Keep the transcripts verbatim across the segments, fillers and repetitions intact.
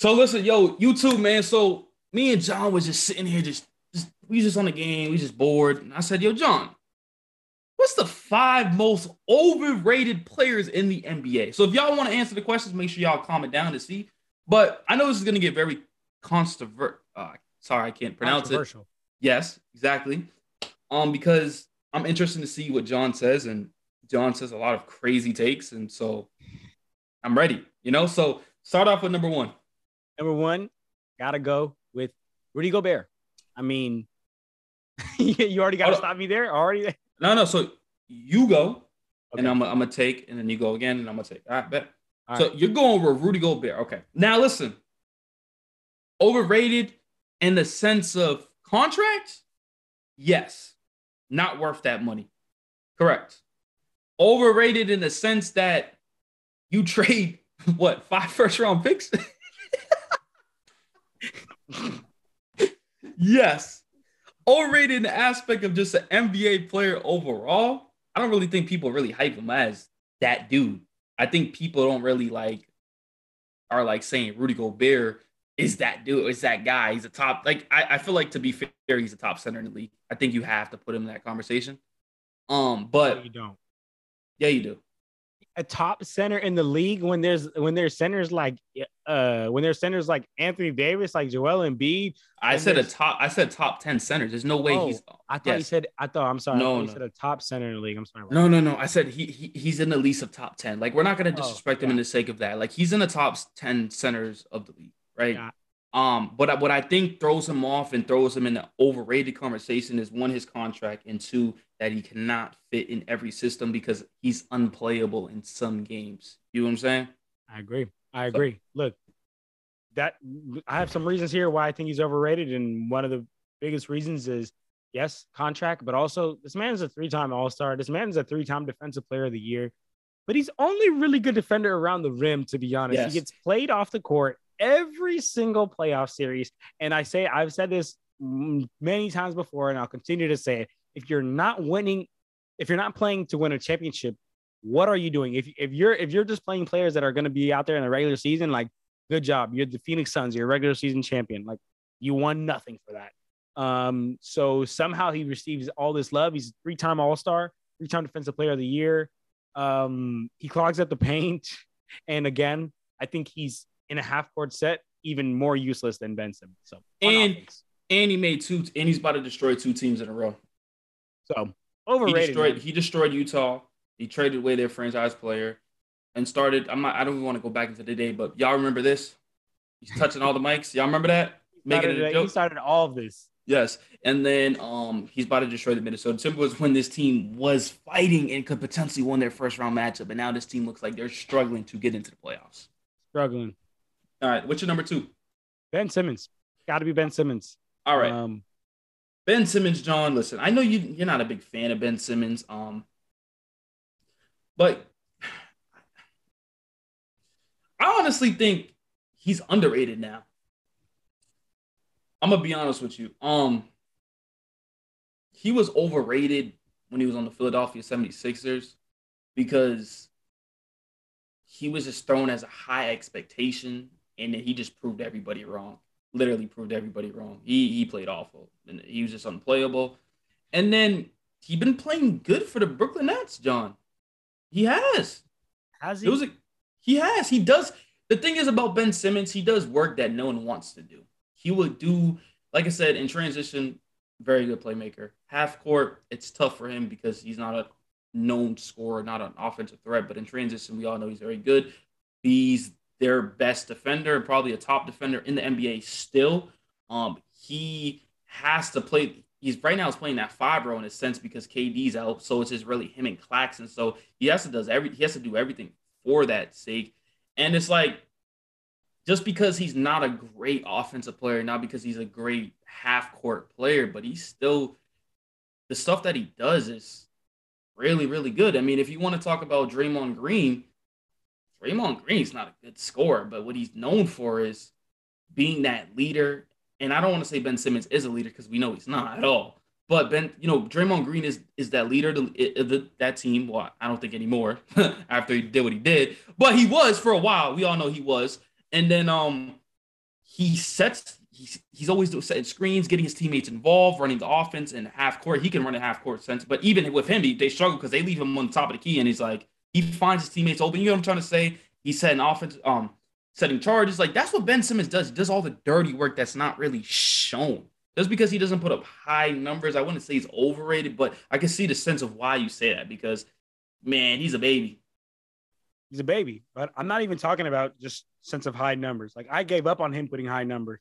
So listen, yo, you too, man. So me and John was just sitting here, just, just we just on the game, we just bored. And I said, yo, John, what's the five most overrated players in the N B A? So if y'all want to answer the questions, make sure y'all comment down to see. But I know this is going to get very controversial. Uh, sorry, I can't pronounce it. Yes, exactly. Um, because I'm interested to see what John says, and John says a lot of crazy takes, and so I'm ready. You know, so start off with number one. Number one, gotta go with Rudy Gobert. I mean, you already gotta stop me there. Already? No, no. So you go, okay, and I'm gonna take, and then you go again, and I'm gonna take. All right, bet. All so right. You're going with Rudy Gobert. Okay. Now listen, overrated in the sense of contract? Yes, not worth that money. Correct. Overrated in the sense that you trade what five first round picks. Yes. Overrated in the aspect of just an N B A player overall. I don't really think people really hype him as that dude. I think people don't really like are like saying Rudy Gobert is that dude, is that guy. He's a top. Like, I, I feel like, to be fair, he's a top center in the league. I think you have to put him in that conversation. Um, but no, you don't. Yeah, you do. A top center in the league when there's when there's centers like uh when there's centers like Anthony Davis, like Joel Embiid. I said a top. I said top ten centers. There's no way oh, he's. I thought yes. you said. I thought. I'm sorry. No, you no. said a top center in the league. I'm sorry. No, no, no. I said he, he he's in the least of top ten. Like, we're not gonna disrespect oh, yeah. him in the sake of that. Like, he's in the top ten centers of the league, right? Yeah. Um, but what I think throws him off and throws him in the overrated conversation is, one, his contract, and two, that he cannot fit in every system because he's unplayable in some games. You know what I'm saying? I agree. I agree. So, Look, that I have some reasons here why I think he's overrated, and one of the biggest reasons is, yes, contract, but also this man is a three-time All-Star. This man is a three-time Defensive Player of the Year, but he's only really good defender around the rim, to be honest. Yes. He gets played off the court every single playoff series. And I say, I've said this many times before, and I'll continue to say it. If you're not winning, if you're not playing to win a championship, what are you doing? If, if you're, if you're just playing players that are going to be out there in the regular season, like, good job. You're the Phoenix Suns, you're a regular season champion. Like, you won nothing for that. Um, so somehow he receives all this love. He's a three-time All-Star, three-time Defensive Player of the Year. Um, he clogs up the paint. And again, I think he's, in a half-court set, even more useless than Ben Simmons. So, and offense. and he made two, and he's about to destroy two teams in a row. So, overrated. He destroyed, he destroyed Utah. He traded away their franchise player and started. I'm not. I don't even want to go back into the day, but y'all remember this? He's touching all the mics. Y'all remember that? Making it a joke. He started all of this. Yes, and then um, he's about to destroy the Minnesota Timberwolves when this team was fighting and could potentially win their first-round matchup, and now this team looks like they're struggling to get into the playoffs. Struggling. All right, what's your number two? Ben Simmons. Got to be Ben Simmons. All right. Um, Ben Simmons, John, listen, I know you, you're not a big fan of Ben Simmons, um, but I honestly think he's underrated now. I'm going to be honest with you. Um, he was overrated when he was on the Philadelphia seventy-sixers because he was just thrown as a high expectation. And then he just proved everybody wrong. Literally proved everybody wrong. He he played awful. And he was just unplayable. And then he's been playing good for the Brooklyn Nets, John. He has. Has he? It was a, he has. He does. The thing is about Ben Simmons, he does work that no one wants to do. He would do, like I said, in transition, very good playmaker. Half court, it's tough for him because he's not a known scorer, not an offensive threat. But in transition, we all know he's very good. He's their best defender and probably a top defender in the N B A still. Um, he has to play. He's right now is playing that five role in a sense because K D's out, so it's just really him and Claxton. So he has to does every he has to do everything for that sake. And it's like, just because he's not a great offensive player, not because he's a great half-court player, but he's still – the stuff that he does is really, really good. I mean, if you want to talk about Draymond Green, Draymond Green's not a good scorer, but what he's known for is being that leader. And I don't want to say Ben Simmons is a leader because we know he's not at all. But, Ben, you know, Draymond Green is is that leader to the, that team. Well, I don't think anymore after he did what he did. But he was for a while. We all know he was. And then um, he sets he's, – he's always setting screens, getting his teammates involved, running the offense in half court. He can run a half court sense. But even with him, he, they struggle because they leave him on the top of the key, and he's like – he finds his teammates open. You know what I'm trying to say? He's setting offense – um, setting charges. Like, that's what Ben Simmons does. He does all the dirty work that's not really shown. Just because he doesn't put up high numbers, I wouldn't say he's overrated, but I can see the sense of why you say that because, man, he's a baby. He's a baby. But I'm not even talking about just sense of high numbers. Like, I gave up on him putting high numbers.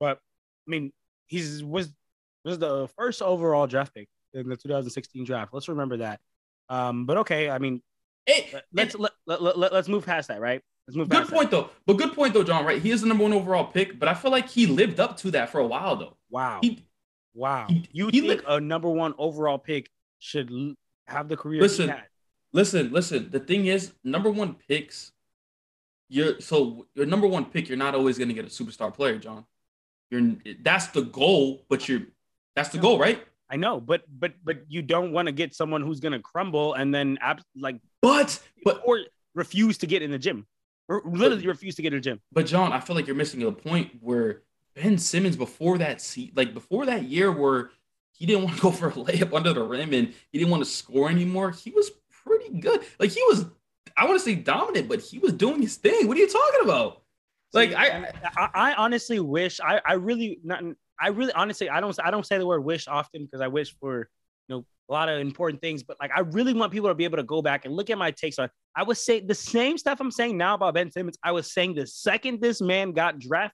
But, I mean, he's was was the first overall draft pick in the two thousand sixteen draft. Let's remember that. Um, but, okay, I mean, it, let's, it, let, let, let, let, let's move past that, right? Let's move past good point, that. though. But good point, though, John, right? He is the number one overall pick, but I feel like he lived up to that for a while, though. Wow. He, wow. He, you he think li- a number one overall pick should l- have the career? Listen, listen, listen. The thing is, number one picks, you're so your number one pick, you're not always going to get a superstar player, John. You're that's the goal, but you're that's the no, goal, right? I know, but but but you don't want to get someone who's going to crumble and then ab- like but but or refuse to get in the gym. Or literally but, refuse to get in the gym. But John, I feel like you're missing a point where Ben Simmons before that se- like before that year where he didn't want to go for a layup under the rim and he didn't want to score anymore, he was pretty good. Like he was, I want to say dominant, but he was doing his thing. What are you talking about? Like See, I, I, I honestly wish I, I really not I really honestly I don't I don't say the word wish often because I wish for you know a lot of important things, but like I really want people to be able to go back and look at my takes on. I would say the same stuff I'm saying now about Ben Simmons. I was saying the second this man got drafted.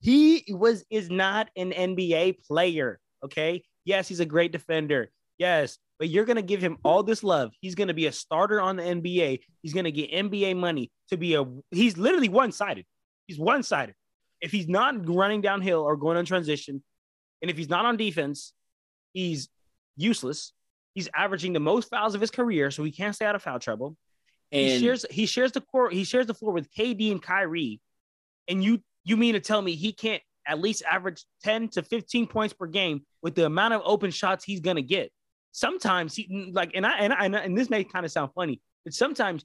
He was is not an N B A player, okay? Yes, he's a great defender. Yes, but you're going to give him all this love. He's going to be a starter on the N B A. He's going to get N B A money to be a – he's literally one-sided. He's one-sided. If he's not running downhill or going on transition, and if he's not on defense, he's useless. He's averaging the most fouls of his career, so he can't stay out of foul trouble. And he shares, he shares the court, he shares the floor with K D and Kyrie, and you – you mean to tell me he can't at least average ten to fifteen points per game with the amount of open shots he's going to get? Sometimes he like, and I, and I, and this may kind of sound funny, but sometimes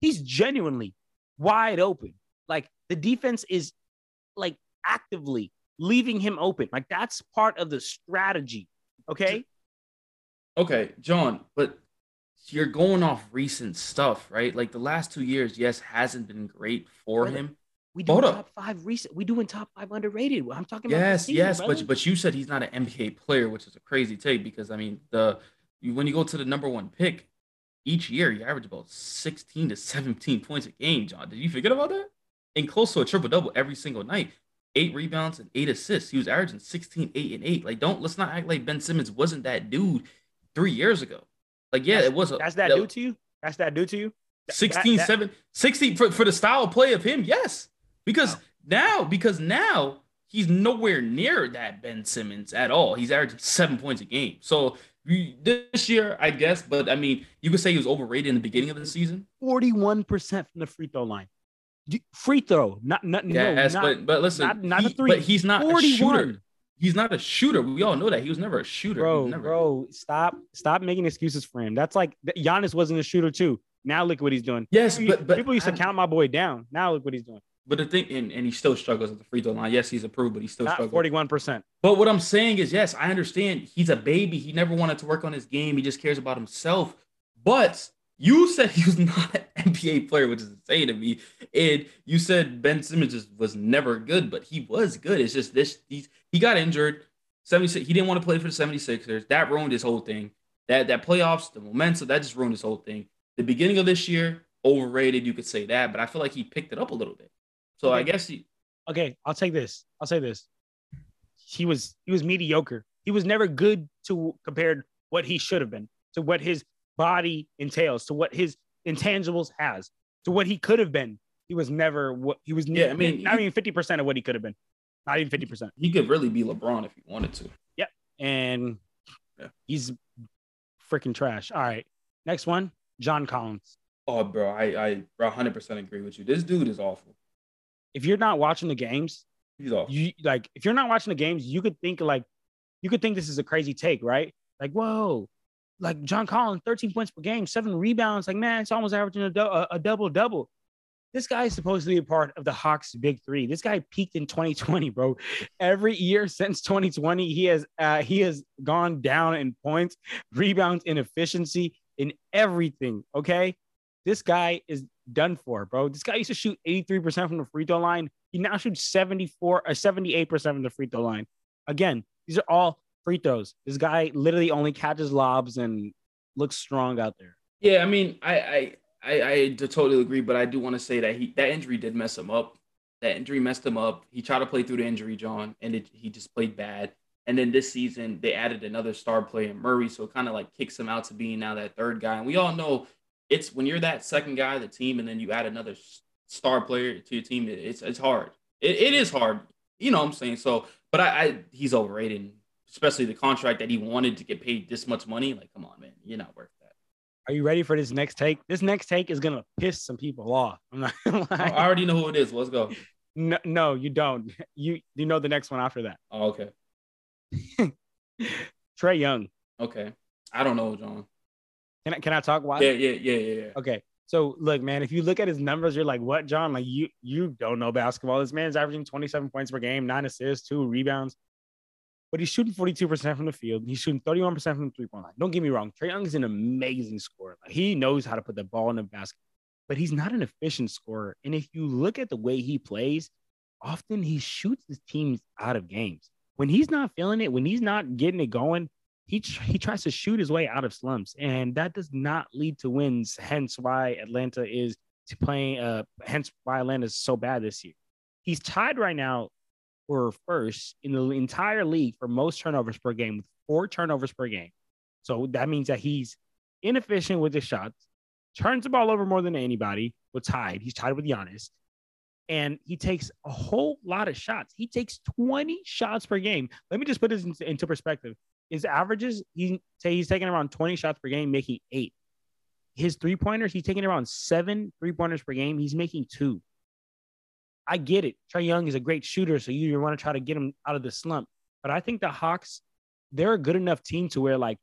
he's genuinely wide open. Like the defense is like actively leaving him open. Like that's part of the strategy. Okay. Okay, John, but you're going off recent stuff, right? Like the last two years, yes, hasn't been great for really? him. We do top five recent. We doing top five underrated. I'm talking about yes, team, yes, brother. but but you said he's not an N B A player, which is a crazy take because I mean the when you go to the number one pick each year, you average about sixteen to seventeen points a game. John, did you forget about that? And close to a triple double every single night, eight rebounds and eight assists. He was averaging sixteen, eight, and eight. Like don't let's not act like Ben Simmons wasn't that dude three years ago. Like yeah, that's, it was. A, that's that, that dude to you. That's that dude to you. sixteen, that, that, seven, sixteen for for the style of play of him. Yes. Because wow. now, because now he's nowhere near that Ben Simmons at all. He's averaging seven points a game. So you, this year, I guess, but I mean, you could say he was overrated in the beginning of the season. forty-one percent from the free throw line. Free throw, not not yes, no, not, but, but listen, not, not he, a three. But he's not forty-one. A shooter. He's not a shooter. We all know that he was never a shooter. Bro, never. bro, stop, stop making excuses for him. That's like Giannis wasn't a shooter too. Now look what he's doing. Yes, people, but, but people used to I, count my boy down. Now look what he's doing. But the thing, and, and he still struggles at the free throw line. Yes, he's improved, but he still struggles. forty-one percent. But what I'm saying is, yes, I understand he's a baby. He never wanted to work on his game. He just cares about himself. But you said he was not an N B A player, which is insane to me. And you said Ben Simmons was never good, but he was good. It's just this, he's, he got injured. seventy-six, he didn't want to play for the seventy-sixers. That ruined his whole thing. That, that playoffs, the momentum, that just ruined his whole thing. The beginning of this year, overrated, you could say that, but I feel like he picked it up a little bit. So okay. I guess he okay. I'll take this. I'll say this. He was he was mediocre. He was never good to compared what he should have been, to what his body entails, to what his intangibles has, to what he could have been. he was never what he was. Yeah, I mean, not even fifty percent of what he could have been. Not even fifty percent. He could really be LeBron if he wanted to. Yep. And yeah. He's freaking trash. All right. Next one, John Collins. Oh, bro, I, I bro, one hundred percent agree with you. This dude is awful. If you're not watching the games, he's awful. You, like, if you're not watching the games, you could think like, you could think this is a crazy take, right? Like, whoa, like John Collins, thirteen points per game, seven rebounds. Like, man, it's almost averaging a, a, a double double. This guy is supposed to be a part of the Hawks' big three. This guy peaked in twenty twenty, bro. Every year since twenty twenty, he has uh, he has gone down in points, rebounds, in efficiency, in everything. Okay, this guy is done for, bro. This guy used to shoot eighty-three percent from the free throw line. He now shoots seventy-four or seventy-eight percent from the free throw line. Again, these are all free throws. This guy literally only catches lobs and looks strong out there. Yeah, I mean, I I, I, I totally agree, but I do want to say that he that injury did mess him up. That injury messed him up. He tried to play through the injury, John, and it, he just played bad. And then this season, they added another star player in Murray, so it kind of like kicks him out to being now that third guy. And we all know it's when you're that second guy on the team and then you add another star player to your team, it, it's it's hard. It, it is hard. You know what I'm saying? So, but I, I he's overrated. Especially the contract that he wanted to get paid this much money. Like, come on, man. You're not worth that. Are you ready for this next take? This next take is going to piss some people off. I'm not gonna lie. I already know who it is. Let's go. No, no, you don't. You you know the next one after that. Oh, okay. Trae Young. Okay. I don't know, John. Can I, can I talk? Why? Yeah, yeah, yeah, yeah, yeah. Okay. So, look, man, if you look at his numbers, you're like, what, John? Like, you, you don't know basketball. This man's averaging twenty-seven points per game, nine assists, two rebounds. But he's shooting forty-two percent from the field. He's shooting thirty-one percent from the three-point line. Don't get me wrong. Trae Young is an amazing scorer. Like, he knows how to put the ball in the basket. But he's not an efficient scorer. And if you look at the way he plays, often he shoots his teams out of games. When he's not feeling it, when he's not getting it going, he tr- he tries to shoot his way out of slumps. And that does not lead to wins, hence why Atlanta is playing, uh, hence why Atlanta is so bad this year. He's tied right now for first in the entire league for most turnovers per game with four turnovers per game. So that means that he's inefficient with his shots, turns the ball over more than anybody. We're tied. He's tied with Giannis. And he takes a whole lot of shots. He takes twenty shots per game. Let me just put this into, into perspective. His averages, he say he's taking around twenty shots per game, making eight. His three-pointers, he's taking around seven three-pointers per game. He's making two. I get it. Trae Young is a great shooter, so you want to try to get him out of the slump. But I think the Hawks, they're a good enough team to where, like,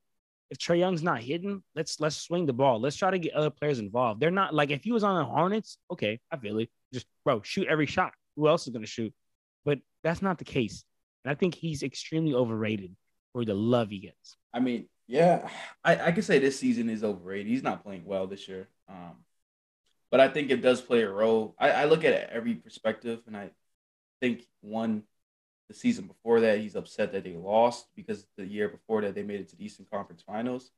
if Trae Young's not hitting, let's let's swing the ball. Let's try to get other players involved. They're not, like, if he was on the Hornets, okay, I feel it. Just, bro, shoot every shot. Who else is going to shoot? But that's not the case. And I think he's extremely overrated for the love he gets. I mean, yeah, I, I could say this season is overrated. He's not playing well this year. Um But I think it does play a role. I, I look at it every perspective, and I think, one, the season before that, he's upset that they lost because the year before that, they made it to the Eastern Conference Finals,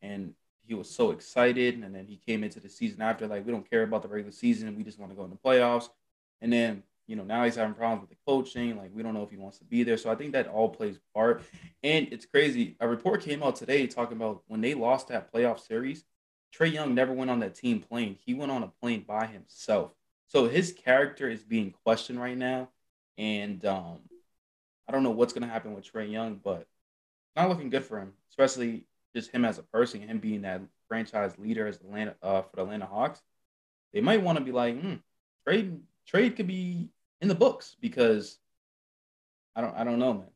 and he was so excited. And then he came into the season after, like, we don't care about the regular season. We just want to go in the playoffs. And then, you know, now he's having problems with the coaching. Like, we don't know if he wants to be there. So I think that all plays a part. And it's crazy. A report came out today talking about when they lost that playoff series, Trae Young never went on that team plane. He went on a plane by himself. So his character is being questioned right now. And um, I don't know what's going to happen with Trae Young, but it's not looking good for him, especially just him as a person, him being that franchise leader as Atlanta, uh, for the Atlanta Hawks. They might want to be like, hmm, trade, trade could be in the books because I don't I don't know, man.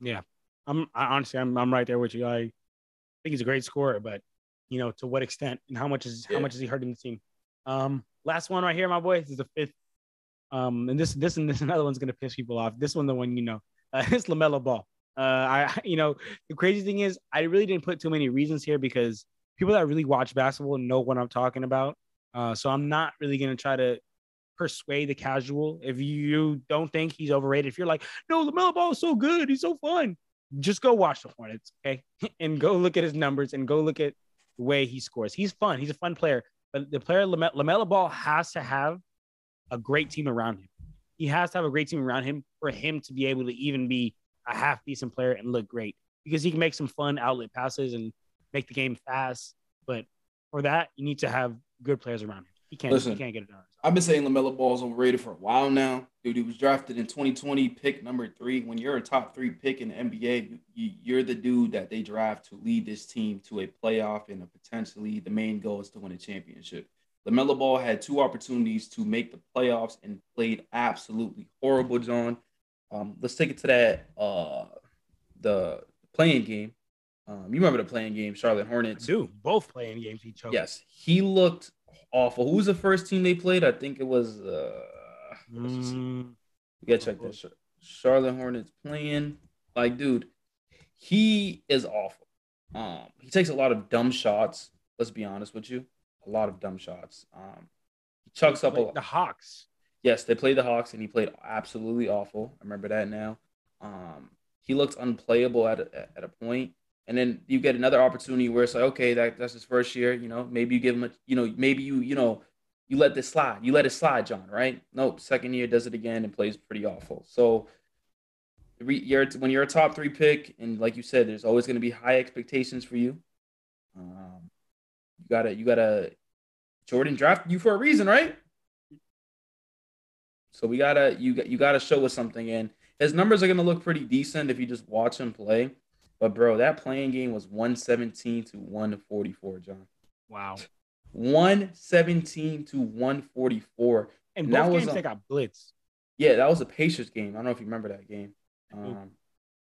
Yeah, I'm I honestly, I'm, I'm right there with you. I think he's a great scorer, but you know, to what extent and how much is yeah. how much is he hurting the team? Um, last one right here, my boy. This is the fifth. Um, and this this and this another one's gonna piss people off. This one, the one you know, uh, it's LaMelo Ball. Uh, I you know the crazy thing is I really didn't put too many reasons here because people that really watch basketball know what I'm talking about. Uh, so I'm not really gonna try to persuade the casual. If you don't think he's overrated, if you're like, no, LaMelo Ball is so good, he's so fun. Just go watch the Hornets, okay, and go look at his numbers and go look at the way he scores. He's fun. He's a fun player. But the player, Lame- LaMelo Ball, has to have a great team around him. He has to have a great team around him for him to be able to even be a half-decent player and look great because he can make some fun outlet passes and make the game fast. But for that, you need to have good players around him. He can't, Listen, he can't get it done. I've been saying LaMelo Ball is overrated for a while now. Dude, he was drafted in twenty twenty, pick number three. When you're a top three pick in the N B A, you're the dude that they draft to lead this team to a playoff, and a potentially the main goal is to win a championship. LaMelo Ball had two opportunities to make the playoffs and played absolutely horrible, John. Um, let's take it to that, uh, the play-in game. Um, you remember the play-in game, Charlotte Hornets? I do. Both play-in games he chose. Yes, he looked awful. Who was the first team they played? I think it was uh, – mm. We got to check this. Charlotte Hornets playing. Like, dude, he is awful. Um, he takes a lot of dumb shots. Let's be honest with you. A lot of dumb shots. Um, he chucks up a lot. The Hawks. Yes, they played the Hawks, and he played absolutely awful. I remember that now. Um, he looked unplayable at a, at a point. And then you get another opportunity where it's like, okay, that, that's his first year. You know, maybe you give him a, you know, maybe you, you know, you let this slide. You let it slide, John, right? Nope. Second year does it again and plays pretty awful. So you're, when you're a top three pick, and like you said, there's always going to be high expectations for you. Um, you got to, you got to, Jordan drafted you for a reason, right? So we got to, you, you got to show us something. And his numbers are going to look pretty decent if you just watch him play. But, bro, that playing game was one seventeen to one forty-four, John. Wow. one seventeen to one forty-four. And both games they got blitzed. Yeah, that was a Pacers game. I don't know if you remember that game. Um,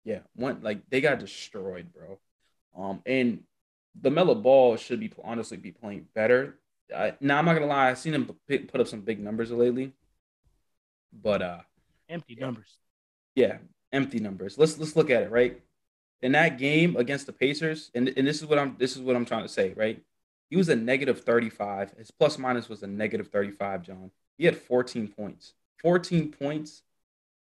yeah, one like they got destroyed, bro. Um, and LaMelo Ball should be honestly be playing better. I, now, I'm not going to lie. I've seen him put up some big numbers lately. But uh, empty yeah. numbers. Yeah, empty numbers. Let's let's look at it, right? In that game against the Pacers, and, and this is what I'm this is what I'm trying to say, right? He was a negative thirty-five. His plus minus was a negative thirty-five, John. He had fourteen points. fourteen points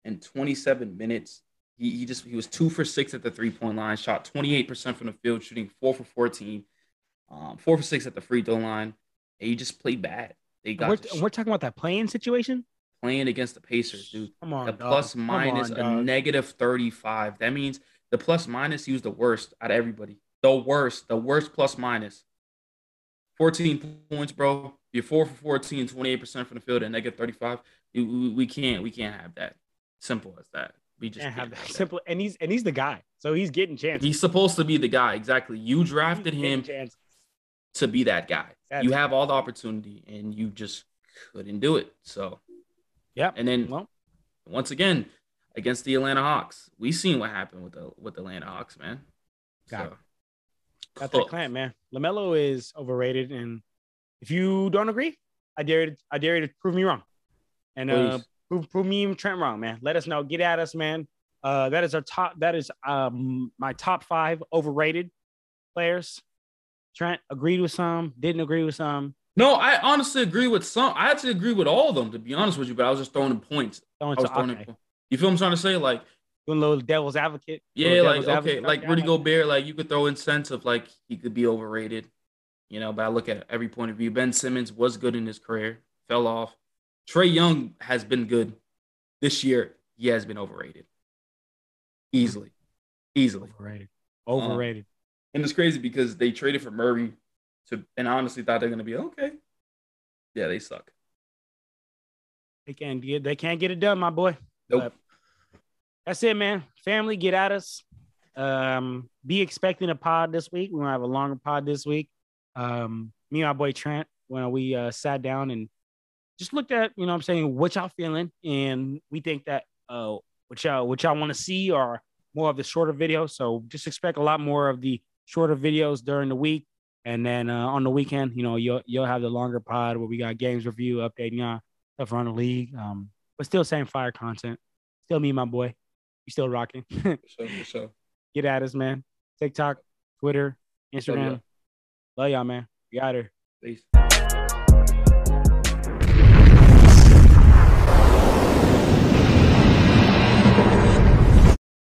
in twenty-seven minutes. He he just he was two for six at the three-point line, shot twenty-eight percent from the field, shooting four for fourteen, um, four for six at the free throw line. And he just played bad. They got we're, sh- we're talking about that playing situation. Playing against the Pacers, dude. Come on, the dog. plus Come minus on, a negative thirty-five. That means the plus minus, he was the worst out of everybody. The worst, the worst plus minus. fourteen points, bro. You're four for fourteen, twenty-eight percent from the field, and negative thirty-five. We, we can't, we can't have that. Simple as that. We just can't have that. Simple. And he's and he's the guy, so he's getting chances. He's supposed to be the guy, exactly. You drafted him to be that guy. That's you have all the opportunity, and you just couldn't do it. So, yeah. And then well, once again. Against the Atlanta Hawks, we seen what happened with the with the Atlanta Hawks, man. Got so. Got that clamp, man. LaMelo is overrated, and if you don't agree, I dare you to, I dare you to prove me wrong, and uh, prove prove me and Trent wrong, man. Let us know. Get at us, man. Uh, that is our top. That is um my top five overrated players. Trent agreed with some, didn't agree with some. No, I honestly agree with some. I actually agree with all of them, to be honest with you. But I was just throwing in points. Throwing I was throwing okay. in You feel what I'm trying to say? Like, doing little devil's advocate. Yeah, like, okay, advocate. like Rudy Gobert, like, you could throw in sense of, like, he could be overrated, you know, but I look at every point of view. Ben Simmons was good in his career, fell off. Trae Young has been good. This year, he has been overrated. Easily. Easily. Overrated. Overrated. Um, and it's crazy because they traded for Murray to, and honestly thought they're going to be okay. Yeah, they suck. They can't get, they can't get it done, my boy. Nope. Uh, that's it, man. Family, get at us. Um, be expecting a pod this week. We're gonna have a longer pod this week. Um, me and my boy Trent, when we uh, sat down and just looked at, you know, what I'm saying, what y'all feeling, and we think that uh, what y'all what y'all want to see are more of the shorter videos. So just expect a lot more of the shorter videos during the week, and then uh, on the weekend, you know, you'll you'll have the longer pod where we got games review, updating y'all stuff around the league. Um, But still same fire content. Still me, my boy. You still rocking. For sure, for sure. Get at us, man. TikTok, Twitter, Instagram. Love y'all, Love y'all man. We got her. Peace.